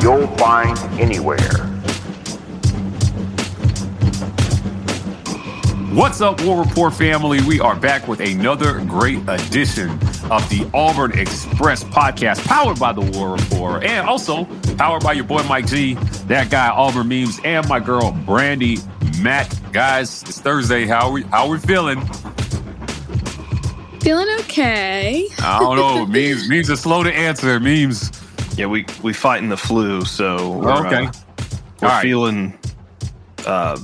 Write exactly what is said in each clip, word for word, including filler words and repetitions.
you'll find anywhere. What's up, War Rapport family? We are back with another great edition of the Auburn Express podcast, powered by the War Rapport, and also powered by your boy Mike G, that guy Auburn Memes, and my girl Brandie Mac. Guys, it's Thursday. How are we, how are we feeling? Feeling okay. I don't know. memes, memes are slow to answer. Memes. Yeah, we we fighting the flu, so we're, oh, okay. uh, we're right. feeling uh,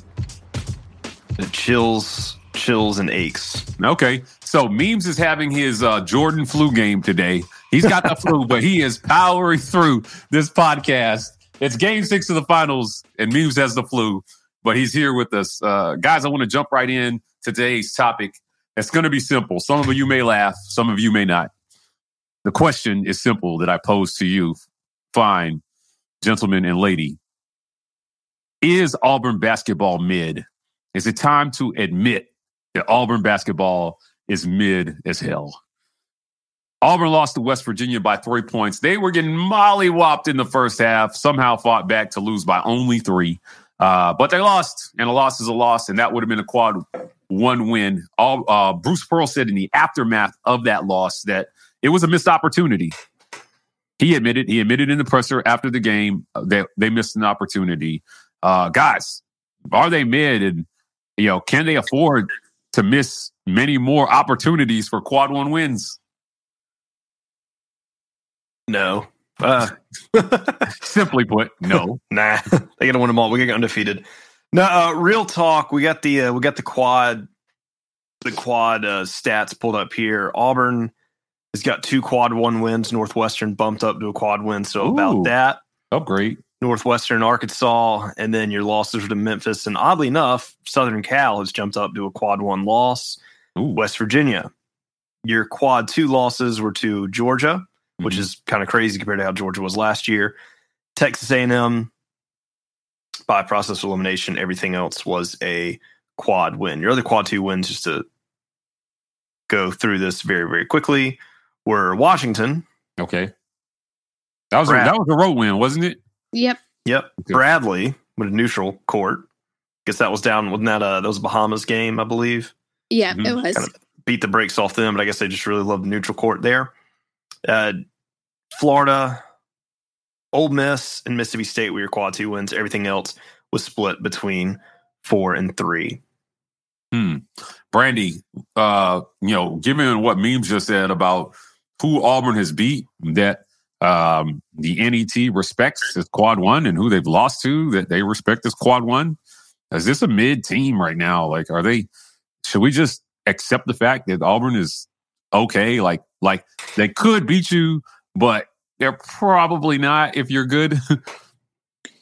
chills, chills, and aches. Okay, so Memes is having his uh, Jordan flu game today. He's got the flu, but he is powering through this podcast. It's game six of the finals, and Memes has the flu, but he's here with us. Uh, guys, I want to jump right in today's topic. It's going to be simple. Some of you may laugh, some of you may not. The question is simple that I pose to you, fine gentlemen and lady. Is Auburn basketball mid? Is it time to admit that Auburn basketball is mid as hell? Auburn lost to West Virginia by three points. They were getting molly-whopped in the first half, somehow fought back to lose by only three. Uh, but they lost, and a loss is a loss, and that would have been a quad one win. All, uh, Bruce Pearl said in the aftermath of that loss that it was a missed opportunity. He admitted, he admitted in the presser after the game that they missed an opportunity. Uh, guys, are they mid? And, you know, can they afford to miss many more opportunities for quad one wins? No. Uh, simply put, no. Nah, they're gonna win them all. We're gonna get undefeated. No, uh, real talk. We got the uh, we got the quad, the quad uh, stats pulled up here. Auburn. He's got two quad one wins. Northwestern bumped up to a quad win. So Ooh, about that. Oh, great. Northwestern, Arkansas, and then your losses were to Memphis. And oddly enough, Southern Cal has jumped up to a quad one loss. Ooh. West Virginia. Your quad two losses were to Georgia, mm-hmm. which is kind of crazy compared to how Georgia was last year. Texas A and M, by process of elimination, everything else was a quad win. Your other quad two wins, just to go through this very, very quickly, were Washington. Okay. That was, a, that was a road win, wasn't it? Yep. Yep. Okay. Bradley with a neutral court. Guess that was down, wasn't that uh, that was a Bahamas game, I believe? Yeah, mm-hmm. it was. Kind of beat the brakes off them, but I guess they just really loved the neutral court there. Uh, Florida, Ole Miss, and Mississippi State were your quad two wins. Everything else was split between four and three. Hmm. Brandie, uh, you know, given what Memes just said about who Auburn has beat, that um, the N E T respects as quad one, and who they've lost to that they respect as quad one. Is this a mid team right now? Like, are they, should we just accept the fact that Auburn is okay? Like, like they could beat you, but they're probably not if you're good.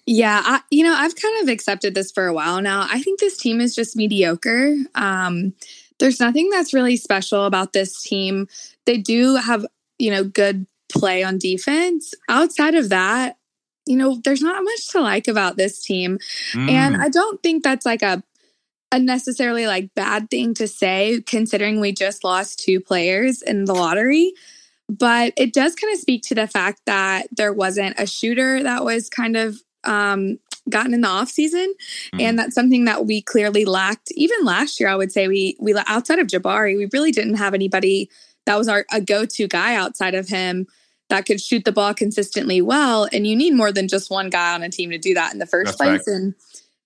Yeah, I, you know, I've kind of accepted this for a while now. I think this team is just mediocre. Um, there's nothing that's really special about this team. They do have, you know, good play on defense. Outside of that, you know, there's not much to like about this team. Mm. And I don't think that's like a, a necessarily like bad thing to say, considering we just lost two players in the lottery. But it does kind of speak to the fact that there wasn't a shooter that was kind of Um, gotten in the off season, mm. and that's something that we clearly lacked. Even last year, I would say we we outside of Jabari, we really didn't have anybody that was our a go to guy outside of him that could shoot the ball consistently well. And you need more than just one guy on a team to do that in the first That's place. Right. And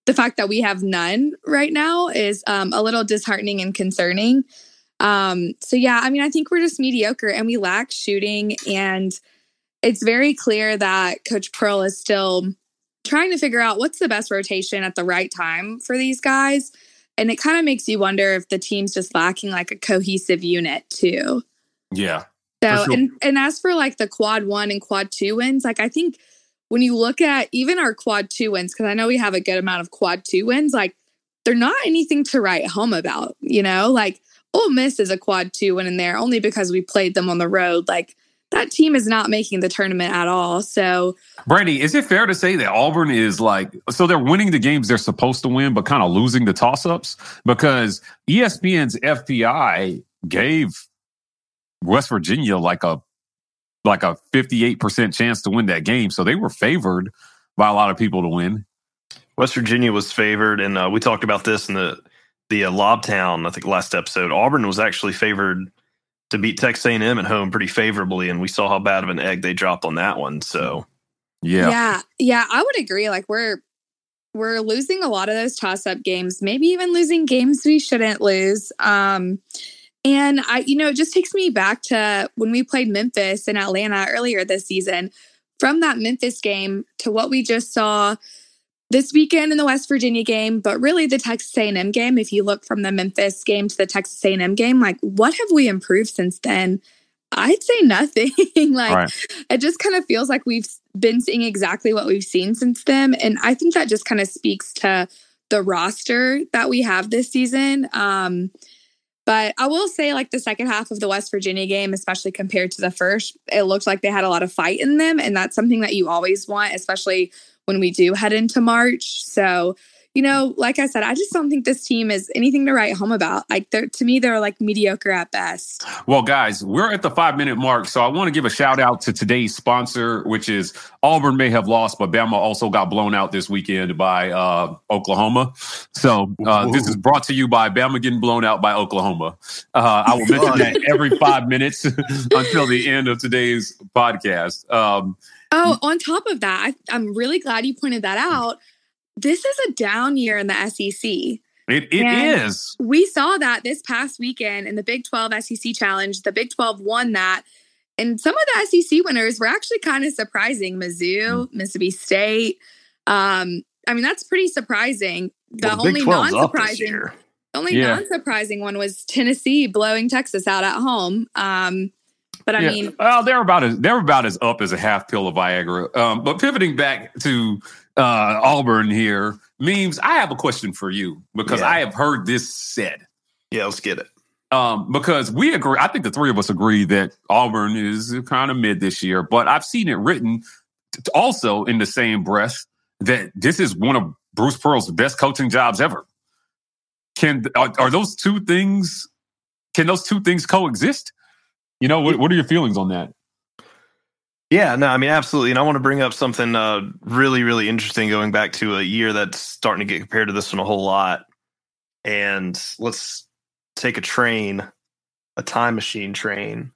the fact that we have none right now is um, a little disheartening and concerning. Um, so, yeah, I mean, I think we're just mediocre and we lack shooting. And it's very clear that Coach Pearl is still trying to figure out what's the best rotation at the right time for these guys. And it kind of makes you wonder if the team's just lacking like a cohesive unit too. Yeah. So, sure. and, and as for like the quad one and quad two wins, like I think when you look at even our quad two wins, because I know we have a good amount of quad two wins, like they're not anything to write home about, you know, like Ole Miss is a quad two win in there only because we played them on the road. Like that team is not making the tournament at all. So, Brandie, is it fair to say that Auburn is like, so they're winning the games they're supposed to win, but kind of losing the toss-ups? Because E S P N's F P I gave West Virginia like a like a fifty-eight percent chance to win that game. So they were favored by a lot of people to win. West Virginia was favored, and uh, we talked about this in the the uh, Lobtown, I think, last episode. Auburn was actually favored to beat Texas A and M at home pretty favorably, and we saw how bad of an egg they dropped on that one. So, yeah. Yeah, yeah, I would agree. Like, we're we're losing a lot of those toss-up games, maybe even losing games we shouldn't lose. Um, and, I, you know, it just takes me back to when we played Memphis in Atlanta earlier this season. From that Memphis game to what we just saw this weekend in the West Virginia game, but really the Texas A and M game, if you look from the Memphis game to the Texas A and M game, like what have we improved since then? I'd say nothing. Like right. It just kind of feels like we've been seeing exactly what we've seen since then. And I think that just kind of speaks to the roster that we have this season. Um, but I will say like the second half of the West Virginia game, especially compared to the first, it looked like they had a lot of fight in them. And that's something that you always want, especially when we do head into March. So, you know, like I said, I just don't think this team is anything to write home about. Like, they're, to me, they're like mediocre at best. Well, guys, we're at the five-minute mark, so I want to give a shout-out to today's sponsor, which is Auburn may have lost, but Bama also got blown out this weekend by uh, Oklahoma. So uh, this is brought to you by Bama getting blown out by Oklahoma. Uh, I will mention that every five minutes until the end of today's podcast. Um, oh, on top of that, I, I'm really glad you pointed that out. This is a down year in the S E C. It, it is. We saw that this past weekend in the Big twelve S E C Challenge. The Big twelve won that. And some of the S E C winners were actually kind of surprising. Mizzou, Mississippi State. Um, I mean, that's pretty surprising. The well, only non-surprising the only yeah. non-surprising one was Tennessee blowing Texas out at home. Um, but I yeah. mean... Well, they're about, as, they're about as up as a half pill of Viagra. Um, but pivoting back to... Uh, Auburn here. Memes, I have a question for you because yeah. I have heard this said. Yeah, let's get it. Um, because we agree, I think the three of us agree that Auburn is kind of mid this year, but I've seen it written also in the same breath that this is one of Bruce Pearl's best coaching jobs ever. Can are, are those two things, can those two things coexist? You know, what, what are your feelings on that? Yeah, no, I mean, absolutely. And I want to bring up something uh, really, really interesting going back to a year that's starting to get compared to this one a whole lot. And let's take a train, a time machine train,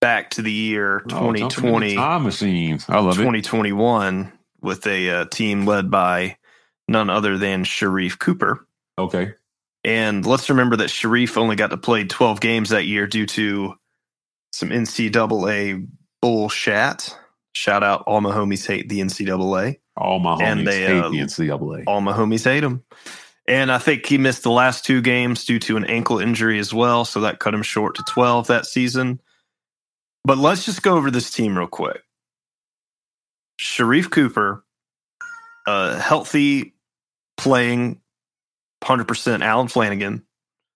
back to the year twenty twenty. Oh, time machines. I love twenty twenty-one, it. twenty twenty-one with a uh, team led by none other than Sharif Cooper. Okay. And let's remember that Sharif only got to play twelve games that year due to some N C double A bullshat. Shout out, all my homies hate the N C double A. All my homies and they, hate uh, the N C double A. All my homies hate him. And I think he missed the last two games due to an ankle injury as well, so that cut him short to twelve that season. But let's just go over this team real quick. Sharif Cooper, uh, healthy, playing, one hundred percent Allen Flanigan.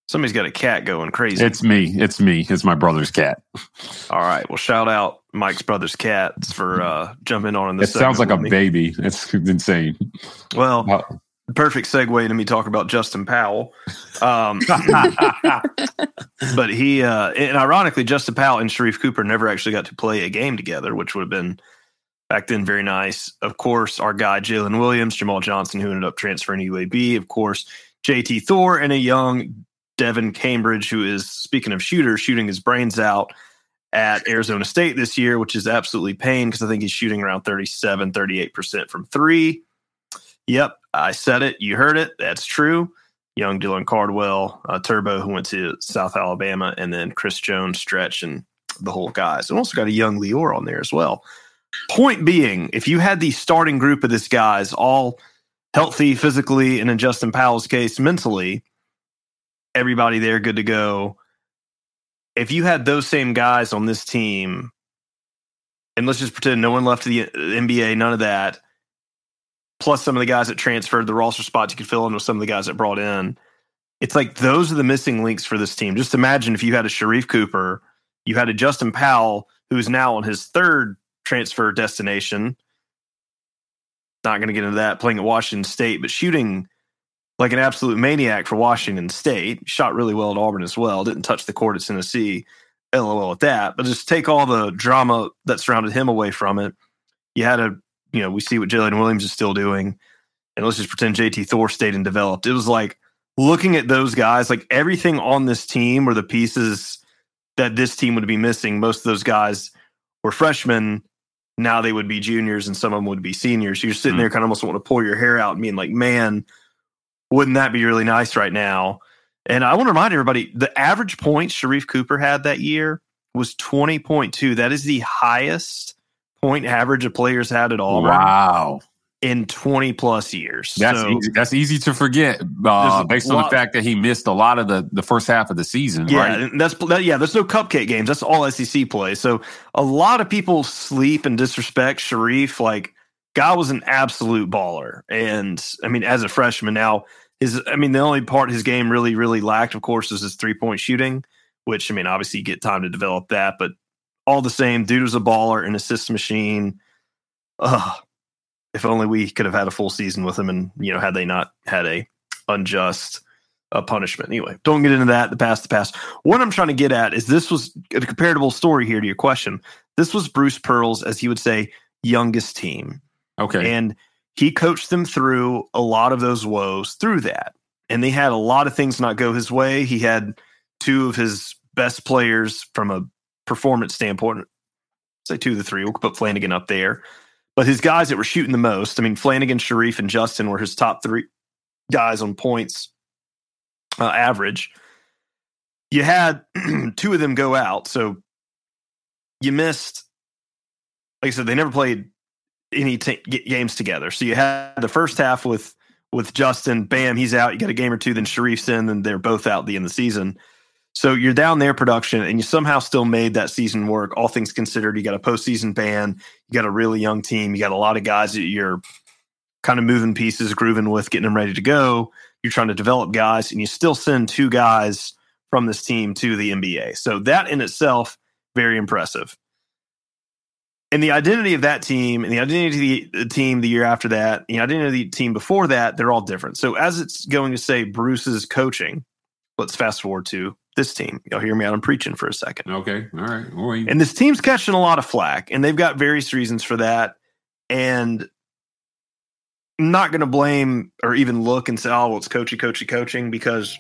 Somebody's got a cat going crazy. It's me. It's me. It's my brother's cat. All right. Well, shout out Mike's brother's cats for uh, jumping on in this. It sounds like a me. baby. It's insane. Well, wow. Perfect segue to me talking about Justin Powell. Um, but he, uh, and ironically, Justin Powell and Sharif Cooper never actually got to play a game together, which would have been back then very nice. Of course, our guy, Jalen Williams, Jamal Johnson, who ended up transferring to U A B. Of course, J T Thor and a young Devin Cambridge, who is, speaking of shooters, shooting his brains out at Arizona State this year, which is absolutely pain because I think he's shooting around thirty-seven, thirty-eight percent from three. Yep, I said it. You heard it. That's true. Young Dylan Cardwell, uh, Turbo, who went to South Alabama, and then Chris Jones, Stretch, and the whole guys. And also got a young Leor on there as well. Point being, if you had the starting group of these guys all healthy physically, and in Justin Powell's case, mentally, everybody there good to go. If you had those same guys on this team, and let's just pretend no one left the N B A, none of that, plus some of the guys that transferred, the roster spots you could fill in with some of the guys that brought in. It's like those are the missing links for this team. Just imagine if you had a Sharif Cooper, you had a Justin Powell, who's now on his third transfer destination. Not going to get into that, playing at Washington State, but shooting like an absolute maniac for Washington State. Shot really well at Auburn as well. Didn't touch the court at Tennessee. LOL at that. But just take all the drama that surrounded him away from it. You had a You know, we see what Jalen Williams is still doing. And let's just pretend J T Thor stayed and developed. It was like looking at those guys, like everything on this team were the pieces that this team would be missing. Most of those guys were freshmen. Now they would be juniors and some of them would be seniors. So you're sitting mm-hmm. there kind of almost want to pull your hair out and being like, man, wouldn't that be really nice right now? And I want to remind everybody, the average points Sharif Cooper had that year was twenty point two. That is the highest point average of players had at Auburn. Wow. In twenty plus years. That's so, easy, that's easy to forget uh, based lot, on the fact that he missed a lot of the, the first half of the season. Yeah, right? that's that, yeah. There's no cupcake games. That's all S E C play. So a lot of people sleep and disrespect Sharif. Like, guy was an absolute baller. And I mean, as a freshman now, his I mean, the only part his game really, really lacked, of course, is his three point shooting, which I mean, obviously you get time to develop that, but all the same, dude was a baller, an assist machine. Ugh, if only we could have had a full season with him, and you know, had they not had a unjust uh, punishment. Anyway, don't get into that. The past, the past. What I'm trying to get at is this was a comparable story here to your question. This was Bruce Pearl's, as he would say, youngest team. Okay, and he coached them through a lot of those woes through that, and they had a lot of things not go his way. He had two of his best players from a performance standpoint, say two of the three. We'll put Flanigan up there. But his guys that were shooting the most, I mean, Flanigan, Sharif, and Justin were his top three guys on points uh, average. You had two of them go out, so you missed, like I said, they never played any t- games together. So you had the first half with, with Justin, bam, he's out. You got a game or two, then Sharif's in, then they're both out at the end of the season. So you're down their production, and you somehow still made that season work. All things considered, you got a postseason ban. You got a really young team. You got a lot of guys that you're kind of moving pieces, grooving with, getting them ready to go. You're trying to develop guys, and you still send two guys from this team to the N B A. So that in itself, very impressive. And the identity of that team and the identity of the team the year after that, the identity of the team before that, they're all different. So as it's going to say Bruce's coaching, let's fast forward to this team. Y'all hear me out. I'm preaching for a second. Okay. All right. Well, you- and this team's catching a lot of flack, and they've got various reasons for that. And I'm not going to blame or even look and say, oh, well, it's coachy, coachy, coaching, because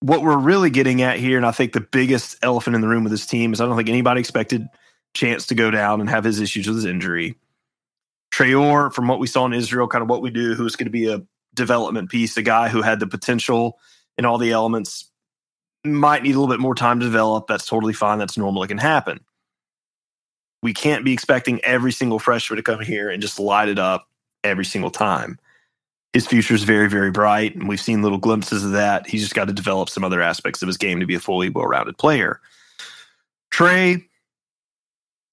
what we're really getting at here, and I think the biggest elephant in the room with this team, is I don't think anybody expected Chance to go down and have his issues with his injury. Traor, from what we saw in Israel, kind of what we do, who's going to be a development piece, a guy who had the potential and all the elements, might need a little bit more time to develop. That's totally fine. That's normal. It can happen. We can't be expecting every single freshman to come here and just light it up every single time. His future is very, very bright, and we've seen little glimpses of that. He's just got to develop some other aspects of his game to be a fully well-rounded player. Trey,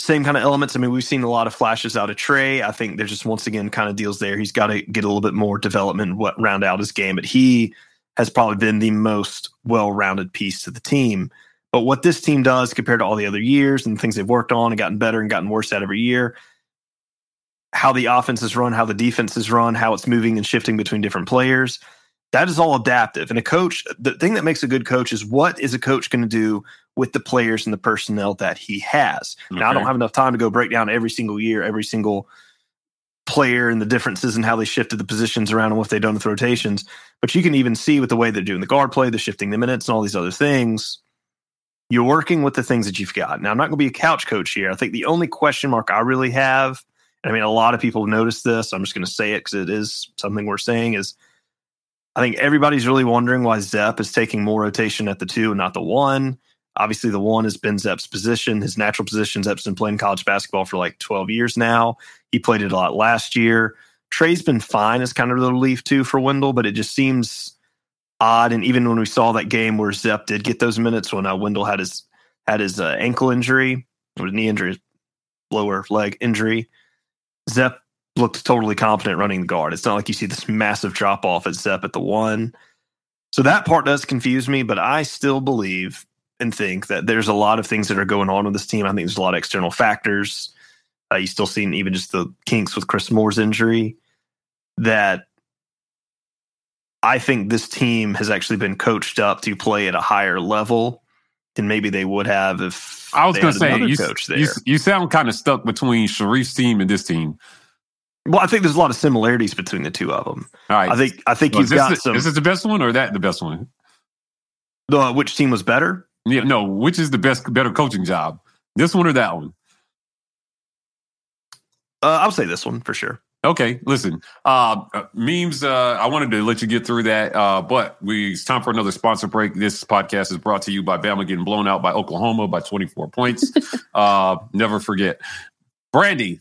same kind of elements. I mean, we've seen a lot of flashes out of Trey. I think there's just, once again, kind of deals there. He's got to get a little bit more development, what round out his game, but he has probably been the most well-rounded piece to the team. But what this team does compared to all the other years and things they've worked on and gotten better and gotten worse at every year, how the offense is run, how the defense is run, how it's moving and shifting between different players, that is all adaptive. And a coach, the thing that makes a good coach is what is a coach going to do with the players and the personnel that he has. Okay. Now, I don't have enough time to go break down every single year, every single player and the differences and how they shifted the positions around and what they've done with rotations. But you can even see with the way they're doing the guard play, they're shifting the minutes and all these other things. You're working with the things that you've got. Now, I'm not going to be a couch coach here. I think the only question mark I really have, and I mean, a lot of people have noticed this, I'm just going to say it because it is something we're saying, is I think everybody's really wondering why Zep is taking more rotation at the two and not the one. Obviously, the one has been Zep's position, his natural position. Zep's been playing college basketball for like twelve years now. He played it a lot last year. Trey's been fine as kind of the relief too for Wendell, but it just seems odd. And even when we saw that game where Zep did get those minutes when uh, Wendell had his had his uh, ankle injury, or knee injury, lower leg injury, Zep looked totally competent running the guard. It's not like you see this massive drop off at Zep at the one. So that part does confuse me, but I still believe and think that there's a lot of things that are going on with this team. I think there's a lot of external factors. Uh, you still seen even just the kinks with Chris Moore's injury, that I think this team has actually been coached up to play at a higher level than maybe they would have if I was going to say you, coach there. You, you sound kind of stuck between Sharif's team and this team. Well, I think there's a lot of similarities between the two of them. All right. I think I think well, you've got the, some. Is this the best one or that the best one? The, which team was better? Yeah, no. Which is the best, better coaching job? This one or that one? Uh, I'll say this one for sure. Okay, listen. Uh, memes, uh, I wanted to let you get through that, uh, but we it's time for another sponsor break. This podcast is brought to you by Bama getting blown out by Oklahoma by twenty-four points. uh, never forget. Brandie,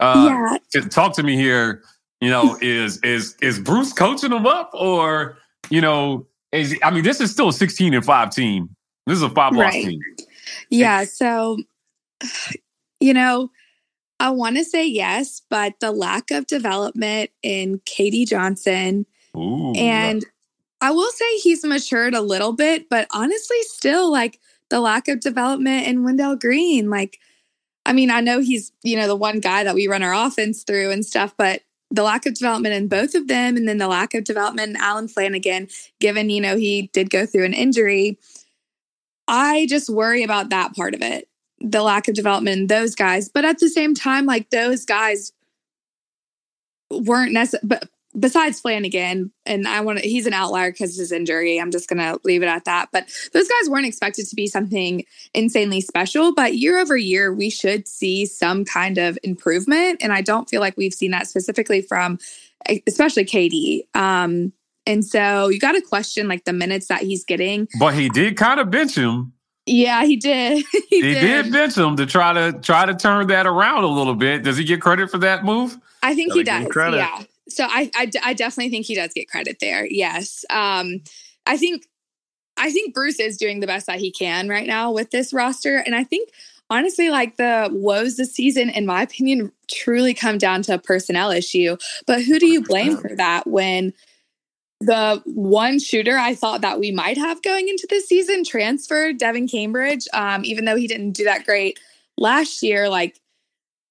uh, yeah. talk to me here. You know, is is is Bruce coaching them up, or, you know, is I mean, this is still a sixteen and five team. This is a five-loss right. team. Yeah, and, so, you know, I want to say yes, but the lack of development in K D Johnson. Ooh. And I will say he's matured a little bit, but honestly, still like the lack of development in Wendell Green. Like, I mean, I know he's, you know, the one guy that we run our offense through and stuff, but the lack of development in both of them, and then the lack of development in Allen Flanigan, given, you know, he did go through an injury. I just worry about that part of it. The lack of development in those guys. But at the same time, like those guys weren't necessarily, but besides Flanigan, and I want to, he's an outlier because of his injury. I'm just going to leave it at that. But those guys weren't expected to be something insanely special. But year over year, we should see some kind of improvement. And I don't feel like we've seen that specifically from, especially K D. Um, and so you got to question like the minutes that he's getting. But he did kind of bench him. Yeah, he did. he, he did. did bench him to try to try to turn that around a little bit. Does he get credit for that move? I think Gotta he does. Credit. Yeah. So I, I, I definitely think he does get credit there. Yes. Um, I think I think Bruce is doing the best that he can right now with this roster, and I think honestly, like the woes this season, in my opinion, truly come down to a personnel issue. But who do you blame for that when the one shooter I thought that we might have going into this season transferred, Devin Cambridge, um, even though he didn't do that great last year? Like,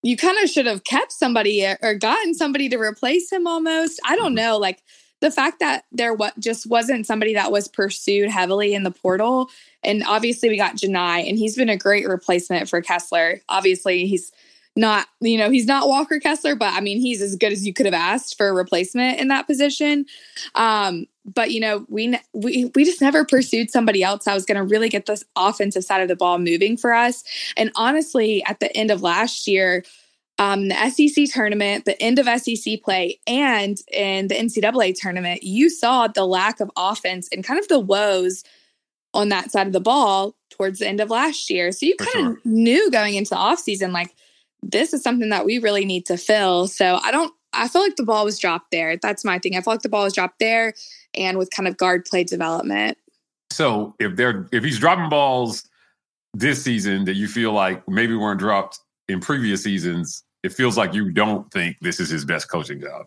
you kind of should have kept somebody or gotten somebody to replace him almost. I don't know. Like, the fact that there w- just wasn't somebody that was pursued heavily in the portal. And obviously we got Jani, and he's been a great replacement for Kessler. Obviously he's not, you know, he's not Walker Kessler, but I mean, he's as good as you could have asked for a replacement in that position. Um, but, you know, we, we, we just never pursued somebody else that was going to really get this offensive side of the ball moving for us. And honestly, at the end of last year, um, the S E C tournament, the end of S E C play, and in the N C double A tournament, you saw the lack of offense and kind of the woes on that side of the ball towards the end of last year. So you kind of sure. knew going into the offseason, like, this is something that we really need to fill. So I don't, I feel like the ball was dropped there. That's my thing. I feel like the ball was dropped there and with kind of guard play development. So if they're, if he's dropping balls this season that you feel like maybe weren't dropped in previous seasons, it feels like you don't think this is his best coaching job.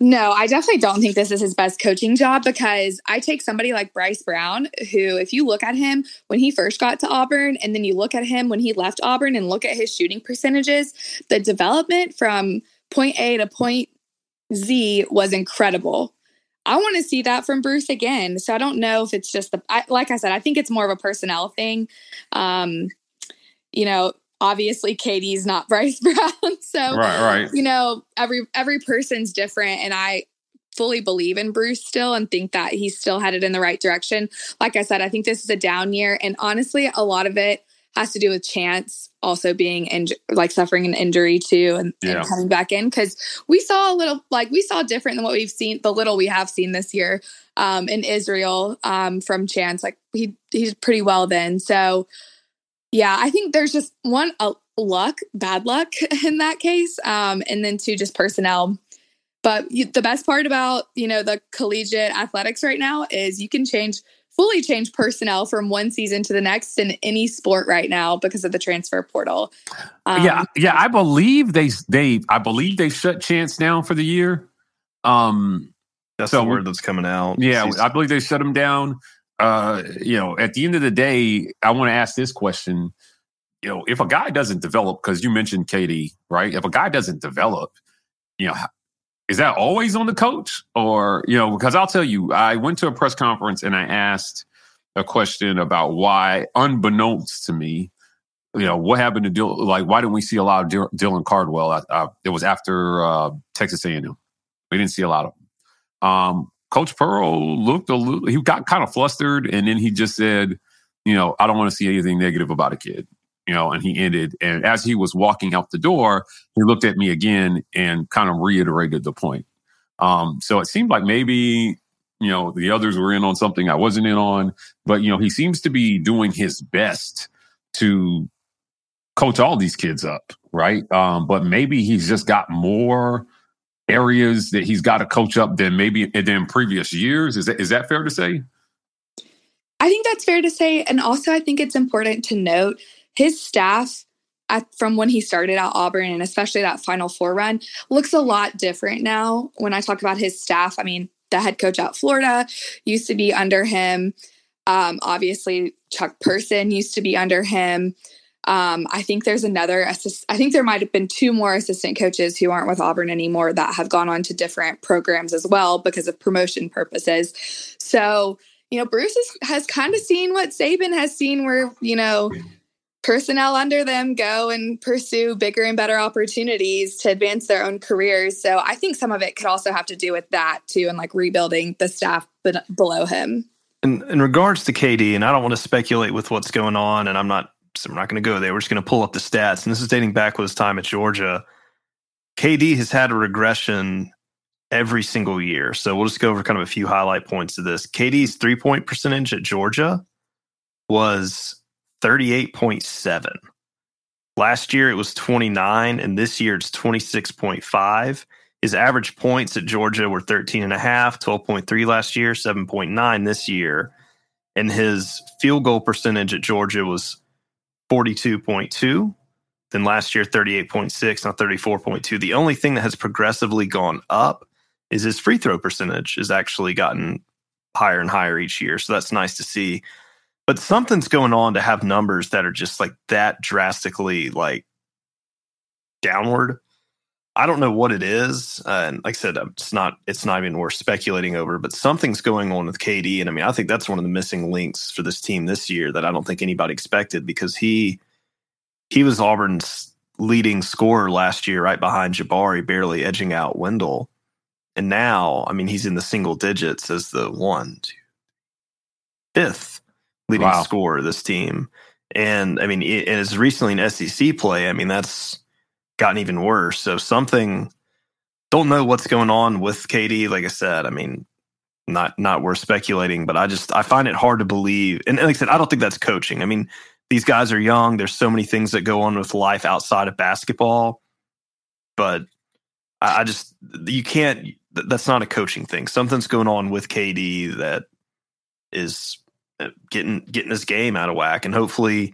No, I definitely don't think this is his best coaching job, because I take somebody like Bryce Brown, who, if you look at him when he first got to Auburn, and then you look at him when he left Auburn and look at his shooting percentages, the development from point A to point Z was incredible. I want to see that from Bruce again. So I don't know if it's just the, I, like I said, I think it's more of a personnel thing. Um, you know, obviously, K D's not Bryce Brown, so right, right. you know every every person's different, and I fully believe in Bruce still and think that he's still headed in the right direction. Like I said, I think this is a down year. And honestly, a lot of it has to do with Chance also being in, like suffering an injury too and, yeah. and coming back in. Because we saw a little, like we saw different than what we've seen, the little we have seen this year um, in Israel um, from Chance. Like he he did pretty well then. So yeah, I think there's just one, uh, luck, bad luck in that case. Um, and then two, just personnel. But you, the best part about, you know, the collegiate athletics right now is you can change fully change personnel from one season to the next in any sport right now because of the transfer portal. Um, yeah, yeah, I believe they they I believe they shut Chance down for the year. Um, that's so, the word that's coming out. Yeah, I believe they shut him down. Uh, you know, at the end of the day, I want to ask this question. You know, if a guy doesn't develop, because you mentioned K D, right? If a guy doesn't develop, you know, is that always on the coach? Or, you know, because I'll tell you, I went to a press conference and I asked a question about why, unbeknownst to me, you know, what happened to Dylan? Like, why didn't we see a lot of D- Dylan Cardwell? I, I, it was after uh, Texas A and M. We didn't see a lot of them. Um, Coach Pearl looked a little, he got kind of flustered. And then he just said, you know, I don't want to see anything negative about a kid. You know, and he ended, and as he was walking out the door, he looked at me again and kind of reiterated the point. Um, so it seemed like maybe, you know, the others were in on something I wasn't in on, but, you know, he seems to be doing his best to coach all these kids up, right? Um, but maybe he's just got more areas that he's got to coach up than maybe than previous years. Is that, is that fair to say? I think that's fair to say. And also, I think it's important to note his staff at, from when he started at Auburn, and especially that Final Four run, looks a lot different now. When I talk about his staff, I mean, the head coach at Florida used to be under him. Um, obviously, Chuck Person used to be under him. Um, I think there's another assist- I think there might have been two more assistant coaches who aren't with Auburn anymore that have gone on to different programs as well because of promotion purposes. So, you know, Bruce is, has kind of seen what Saban has seen where, you know, personnel under them go and pursue bigger and better opportunities to advance their own careers. So I think some of it could also have to do with that too, and like rebuilding the staff be- below him. In, in regards to K D, and I don't want to speculate with what's going on, and I'm not, so we're not going to go there. We're just going to pull up the stats. And this is dating back with his time at Georgia. K D has had a regression every single year. So we'll just go over kind of a few highlight points of this. K D's three-point percentage at Georgia was thirty-eight point seven. Last year it was twenty-nine, and this year it's twenty-six point five. His average points at Georgia were thirteen and a half, twelve point three last year, seven point nine this year. And his field goal percentage at Georgia was forty-two point two. Then last year, thirty-eight point six, now thirty-four point two. The only thing that has progressively gone up is his free throw percentage has actually gotten higher and higher each year. So that's nice to see. But something's going on to have numbers that are just like that drastically like downward. I don't know what it is. Uh, and like I said, it's not it's not even worth speculating over, but something's going on with K D. And I mean, I think that's one of the missing links for this team this year that I don't think anybody expected, because he he was Auburn's leading scorer last year, right behind Jabari, barely edging out Wendell. And now, I mean, he's in the single digits as the one, two, fifth leading wow. scorer of this team. And I mean, it, and it's recently an S E C play. I mean, that's gotten even worse. So something, don't know what's going on with K D. Like I said, I mean, not not worth speculating, but I just, I find it hard to believe. And like I said, I don't think that's coaching. I mean, these guys are young. There's so many things that go on with life outside of basketball, but I, I just, you can't, that's not a coaching thing. Something's going on with K D that is getting getting his game out of whack, and hopefully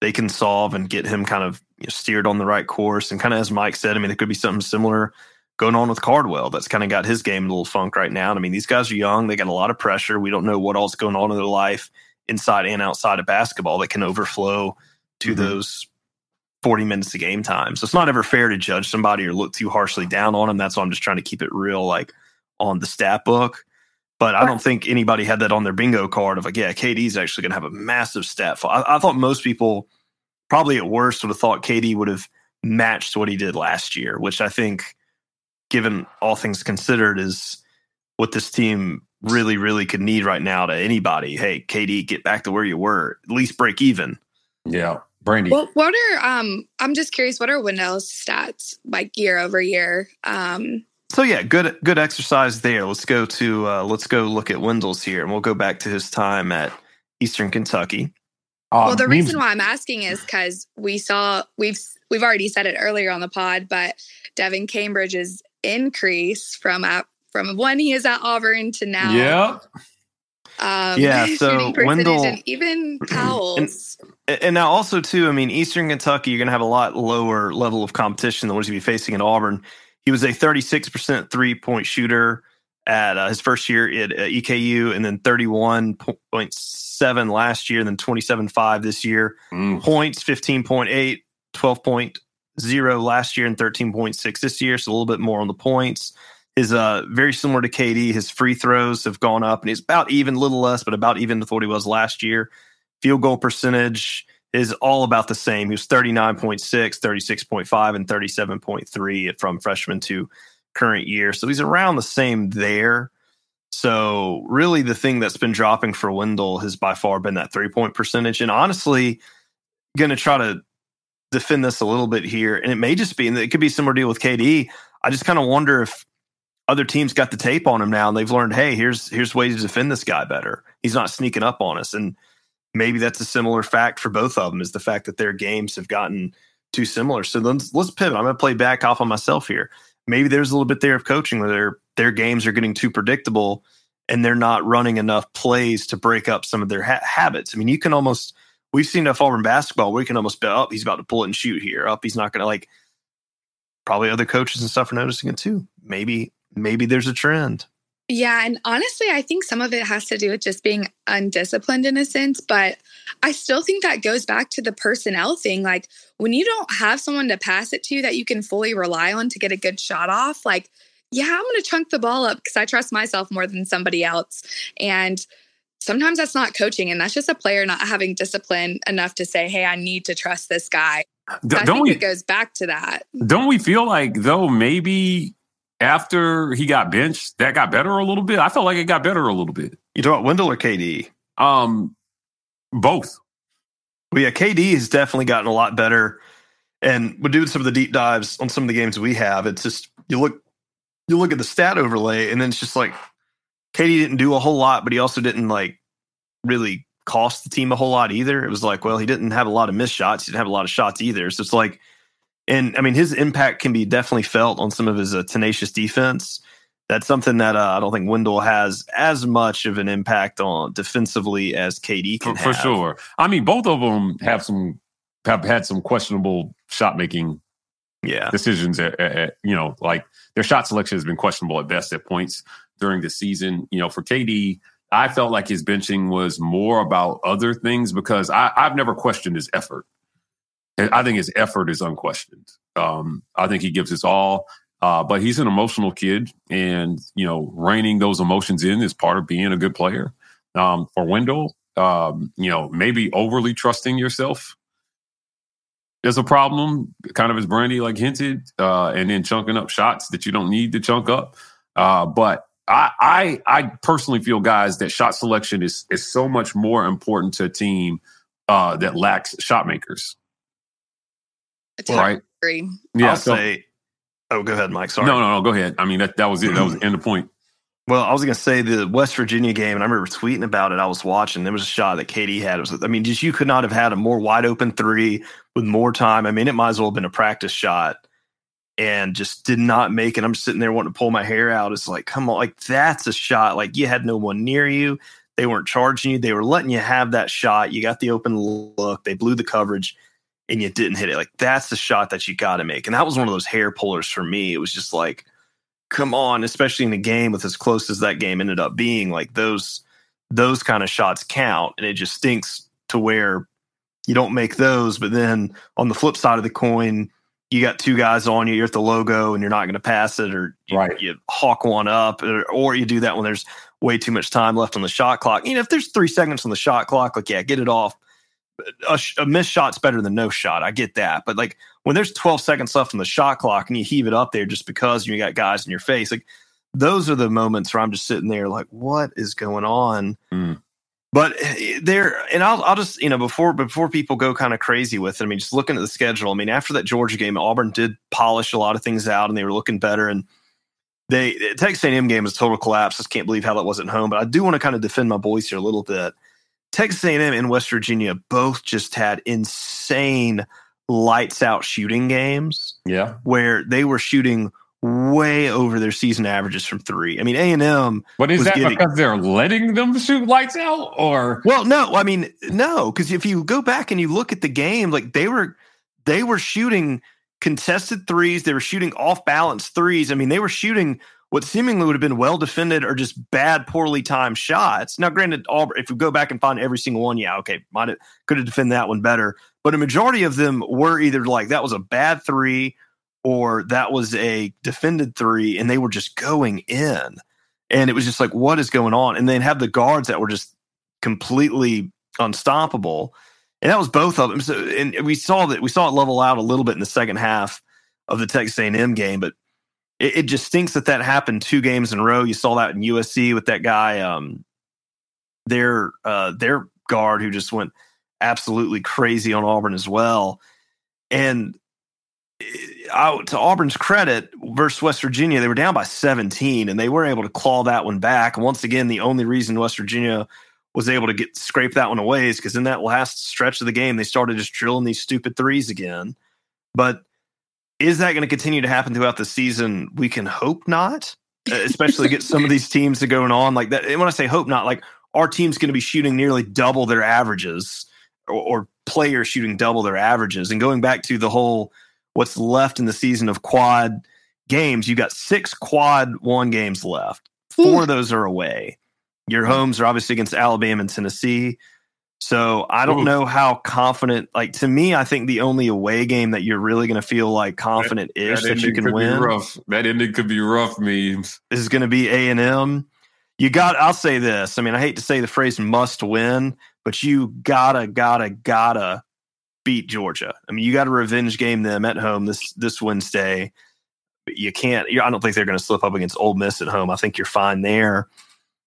they can solve and get him kind of, you know, steered on the right course. And kind of as Mike said, I mean, it could be something similar going on with Cardwell that's kind of got his game in a little funk right now. And I mean, these guys are young. They got a lot of pressure. We don't know what all's going on in their life inside and outside of basketball that can overflow to mm-hmm. those forty minutes of game time. So it's not ever fair to judge somebody or look too harshly down on them. That's why I'm just trying to keep it real, like on the stat book. But I don't think anybody had that on their bingo card of like, yeah, K D's actually going to have a massive stat fall. I, I thought most people probably at worst would have thought K D would have matched what he did last year, which I think, given all things considered, is what this team really, really could need right now to anybody. Hey, K D, get back to where you were. At least break even. Yeah. Brandie. Well, what are, um, I'm just curious, what are Wendell's stats like year over year? Um, so yeah, good, good exercise there. Let's go to, uh, let's go look at Wendell's here, and we'll go back to his time at Eastern Kentucky. Uh, well, the memes. reason why I'm asking is because we saw, we've, we've already said it earlier on the pod, but Devin Cambridge's increase from, uh, from when he is at Auburn to now. Yeah. Um, yeah, so Wendell and even Powell's. And, and now also, too, I mean, Eastern Kentucky, you're going to have a lot lower level of competition than what he's going to be facing in Auburn. He was a thirty-six percent three-point shooter at uh, his first year at uh, E K U, and then thirty-one point seven last year, and then twenty-seven point five this year. Mm. Points, fifteen point eight, twelve point oh last year, and thirteen point six this year, so a little bit more on the points. Is uh, very similar to K D. His free throws have gone up, and he's about even, little less, but about even to what he was last year. Field goal percentage is all about the same. He was thirty-nine point six, thirty-six point five, and thirty-seven point three from freshman to current year. So he's around the same there. So really the thing that's been dropping for Wendell has by far been that three-point percentage. And honestly, going to try to defend this a little bit here, and it may just be, and it could be a similar deal with K D. I just kind of wonder if other teams got the tape on him now, and they've learned, hey, here's here's ways to defend this guy better. He's not sneaking up on us. And maybe that's a similar fact for both of them, is the fact that their games have gotten too similar. So let's, let's pivot. I'm going to play back off on myself here. Maybe there's a little bit there of coaching where their, their games are getting too predictable, and they're not running enough plays to break up some of their ha- habits. I mean, you can almost, we've seen enough Auburn basketball where you can almost bet, oh, he's about to pull it and shoot here. Up, oh, he's not going to, like, probably other coaches and stuff are noticing it too. Maybe. Maybe there's a trend. Yeah. And honestly, I think some of it has to do with just being undisciplined in a sense. But I still think that goes back to the personnel thing. Like, when you don't have someone to pass it to that you can fully rely on to get a good shot off, like, yeah, I'm going to chunk the ball up because I trust myself more than somebody else. And sometimes that's not coaching. And that's just a player not having discipline enough to say, hey, I need to trust this guy. So I don't think we, it goes back to that. Don't we feel like, though, maybe after he got benched, that got better a little bit? I felt like it got better a little bit. You talking about Wendell or K D? Um, both. Well, yeah, K D has definitely gotten a lot better. And we're doing some of the deep dives on some of the games we have. It's just, you look, you look at the stat overlay, and then it's just like, K D didn't do a whole lot, but he also didn't, like, really cost the team a whole lot either. It was like, well, he didn't have a lot of missed shots. He didn't have a lot of shots either. So it's like, and I mean, his impact can be definitely felt on some of his uh, tenacious defense. That's something that uh, I don't think Wendell has as much of an impact on defensively as K D can for, have. For sure. I mean, both of them have some have had some questionable shot making, yeah, decisions. At, at, at, you know, like, their shot selection has been questionable at best at points during the season. You know, for K D, I felt like his benching was more about other things, because I, I've never questioned his effort. I think his effort is unquestioned. Um, I think he gives his all, uh, but he's an emotional kid, and, you know, reining those emotions in is part of being a good player. Um, for Wendell, um, you know, maybe overly trusting yourself is a problem, kind of as Brandie, like, hinted, uh, and then chunking up shots that you don't need to chunk up. Uh, but I, I, I personally feel, guys, that shot selection is is so much more important to a team uh, that lacks shot makers. Well, right. Yeah, I'll so, say, oh, go ahead, Mike. Sorry. No, no, no, go ahead. I mean, that, that was it. That was the end of point. Well, I was going to say the West Virginia game, and I remember tweeting about it. I was watching. There was a shot that K D had. It was, I mean, just, you could not have had a more wide open three with more time. I mean, it might as well have been a practice shot, and just did not make it. I'm sitting there wanting to pull my hair out. It's like, come on, like, that's a shot. Like, you had no one near you. They weren't charging you. They were letting you have that shot. You got the open look. They blew the coverage, and you didn't hit it. Like, that's the shot that you got to make. And that was one of those hair pullers for me. It was just like, come on, especially in a game with as close as that game ended up being, like, those, those kind of shots count. And it just stinks to where you don't make those. But then on the flip side of the coin, you got two guys on you, you're at the logo, and you're not going to pass it, or you, right. you hawk one up, or, or you do that when there's way too much time left on the shot clock. You know, if there's three seconds on the shot clock, like, yeah, get it off. A, sh- a missed shot's better than no shot. I get that. But, like, when there's twelve seconds left on the shot clock and you heave it up there just because you got guys in your face, like, those are the moments where I'm just sitting there like, what is going on? Mm. But there, and I'll, I'll just, you know, before before people go kind of crazy with it, I mean, just looking at the schedule, I mean, after that Georgia game, Auburn did polish a lot of things out, and they were looking better. And they the Texas A and M game was a total collapse. I just can't believe how that wasn't home. But I do want to kind of defend my boys here a little bit. Texas A and M and West Virginia both just had insane lights-out shooting games. Yeah, where they were shooting way over their season averages from three. I mean, A and M. But is that getting, because they're letting them shoot lights out, or? Well, no. I mean, no. Because if you go back and you look at the game, like they were, they were shooting contested threes. They were shooting off-balance threes. I mean, they were shooting what seemingly would have been well-defended or just bad, poorly timed shots. Now, granted, Auburn, if you go back and find every single one, yeah, okay, might have could have defended that one better. But a majority of them were either like that was a bad three, or that was a defended three, and they were just going in. And it was just like, what is going on? And then have the guards that were just completely unstoppable. And that was both of them. So, and we saw that we saw it level out a little bit in the second half of the Texas A and M game, but it, it just stinks that that happened two games in a row. You saw that in U S C with that guy, um, their uh, their guard who just went absolutely crazy on Auburn as well. And I, to Auburn's credit, versus West Virginia, they were down by seventeen, and they were able to claw that one back. And once again, the only reason West Virginia was able to get scrape that one away is because in that last stretch of the game, they started just drilling these stupid threes again. But is that going to continue to happen throughout the season? We can hope not, especially get some of these teams to going on like that. And when I say hope not, like our team's going to be shooting nearly double their averages, or, or players shooting double their averages. And going back to the whole what's left in the season of quad games, you got six quad one games left. Four of those are away. Your homes are obviously against Alabama and Tennessee. So I don't Ooh. know how confident, like to me, I think the only away game that you're really going to feel like confident ish that, that, that you can win. Rough. That ending could be rough, memes. This is going to be A and M. You got, I'll say this. I mean, I hate to say the phrase must win, but you gotta, gotta, gotta beat Georgia. I mean, you got a revenge game them at home this this Wednesday. But you can't. I don't think they're going to slip up against Ole Miss at home. I think you're fine there.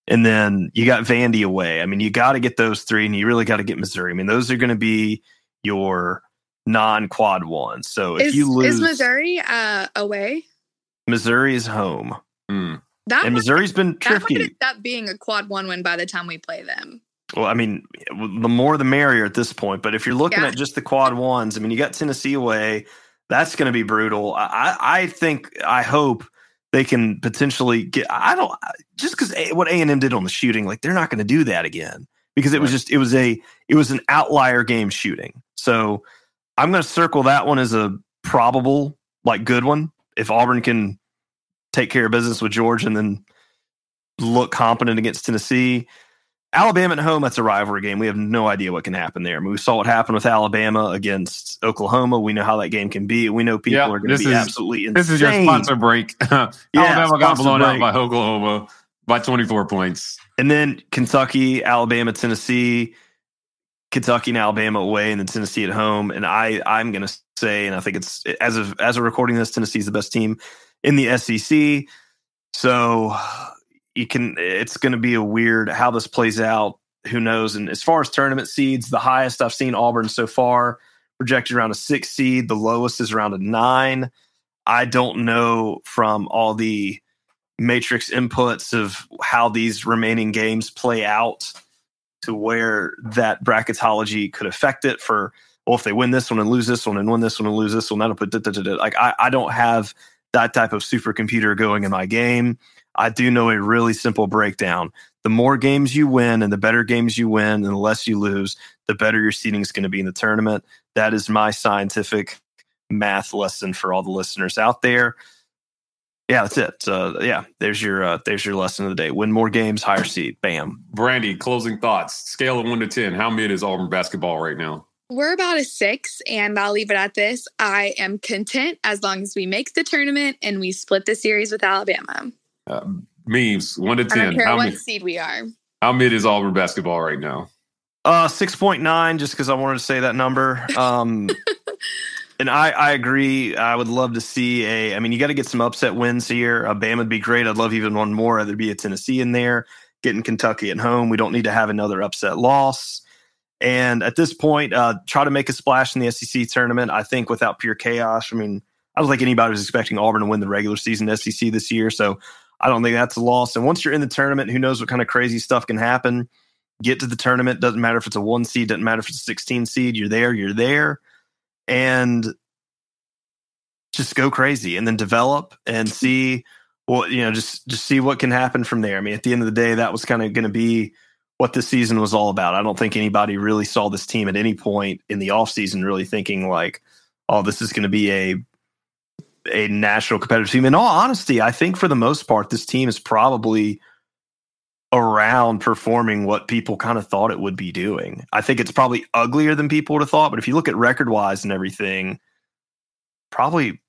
And then you got Vandy away. I mean, you got to get those three, and you really got to get Missouri. I mean, those are going to be your non-quad ones. So if is, you lose, is Missouri uh, away? Missouri is home. Mm. That and might, Missouri's been tricky. That might end up being a quad one win by the time we play them. Well, I mean, the more the merrier at this point. But if you're looking yeah. at just the quad ones, I mean, you got Tennessee away. That's going to be brutal. I, I think, I hope they can potentially get, I don't, just because what A and M did on the shooting, like they're not going to do that again because it right. was just, it was a, it was an outlier game shooting. So I'm going to circle that one as a probable, like good one. If Auburn can take care of business with Georgia and then look competent against Tennessee. Alabama at home, that's a rivalry game. We have no idea what can happen there. I mean, we saw what happened with Alabama against Oklahoma. We know how that game can be. We know people yep, are going to be is, absolutely insane. This is your sponsor break. yeah, Alabama got blown break. out by Oklahoma by twenty-four points. And then Kentucky, Alabama, Tennessee, Kentucky and Alabama away, and then Tennessee at home. And I, I'm going to say, and I think it's, as of as of recording this, Tennessee's the best team in the S E C. So you can, it's going to be a weird how this plays out. Who knows? And as far as tournament seeds, the highest I've seen Auburn so far projected around a six seed. The lowest is around a nine. I don't know from all the matrix inputs of how these remaining games play out to where that bracketology could affect it for, well, if they win this one and lose this one and win this one and lose this one, that'll put da, da, da, da. Like I, I don't have that type of supercomputer going in my game. I do know a really simple breakdown. The more games you win and the better games you win and the less you lose, the better your seeding is going to be in the tournament. That is my scientific math lesson for all the listeners out there. Yeah, that's it. So, yeah, there's your uh, there's your lesson of the day. Win more games, higher seed. Bam. Brandie, closing thoughts. Scale of one to ten. How mid is Auburn basketball right now? We're about a six, and I'll leave it at this. I am content as long as we make the tournament and we split the series with Alabama. Uh, memes, one to ten. I don't care how what mid, seed we are. How mid is Auburn basketball right now? Uh, six point nine, just because I wanted to say that number. Um, And I, I agree. I would love to see a – I mean, you got to get some upset wins here. Uh, Bama would be great. I'd love even one more. There'd be a Tennessee in there, getting Kentucky at home. We don't need to have another upset loss. And at this point, uh, try to make a splash in the S E C tournament. I think without pure chaos, I mean, I don't think anybody was expecting Auburn to win the regular season S E C this year. So I don't think that's a loss. And once you're in the tournament, who knows what kind of crazy stuff can happen. Get to the tournament. Doesn't matter if it's a one seed. Doesn't matter if it's a sixteen seed. You're there. You're there. And just go crazy and then develop and see what, you know, just, just see what can happen from there. I mean, at the end of the day, that was kind of going to be what this season was all about. I don't think anybody really saw this team at any point in the offseason really thinking like, oh, this is going to be a a national competitive team. In all honesty, I think for the most part, this team is probably around performing what people kind of thought it would be doing. I think it's probably uglier than people would have thought, but if you look at record-wise and everything, probably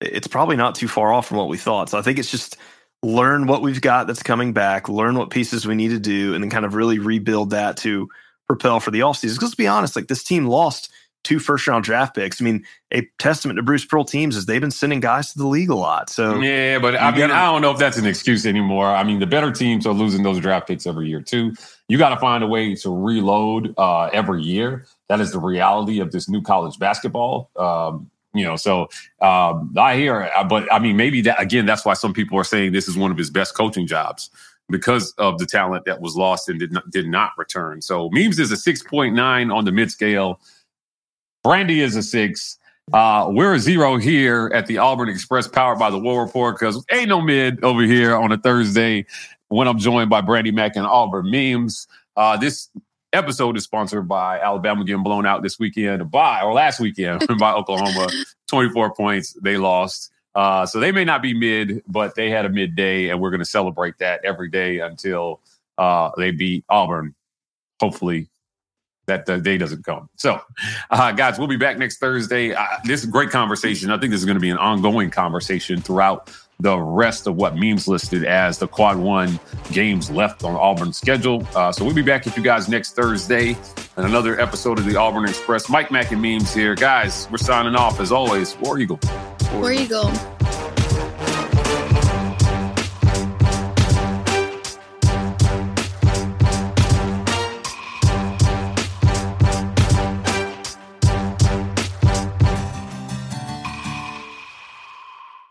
it's probably not too far off from what we thought. So I think it's just learn what we've got that's coming back, learn what pieces we need to do, and then kind of really rebuild that to propel for the offseason. Because let's be honest, like this team lost two first-round draft picks. I mean, a testament to Bruce Pearl teams is they've been sending guys to the league a lot. So yeah, but I mean, gotta, I don't know if that's an excuse anymore. I mean, the better teams are losing those draft picks every year too. You got to find a way to reload uh, every year. That is the reality of this new college basketball. Um, You know, so um, I hear, but I mean, maybe that again, that's why some people are saying this is one of his best coaching jobs because of the talent that was lost and did not, did not return. So Memes is a six point nine on the mid scale. Brandie is a six. Uh, we're a zero here at the Auburn Express powered by the War Report because ain't no mid over here on a Thursday when I'm joined by Brandie Mac and Auburn Memes. Uh, this episode is sponsored by Alabama getting blown out this weekend by, or last weekend by Oklahoma, twenty-four points. They lost. Uh, so they may not be mid, but they had a midday and we're going to celebrate that every day until uh, they beat Auburn. Hopefully that the day doesn't come. So uh, guys, we'll be back next Thursday. Uh, this is a great conversation. I think this is going to be an ongoing conversation throughout the rest of what Memes listed as the quad one games left on Auburn's schedule. Uh, so we'll be back with you guys next Thursday and another episode of the Auburn Express. Mike Mac and Memes here. Guys, we're signing off as always. War Eagle. War, War Eagle. Eagle.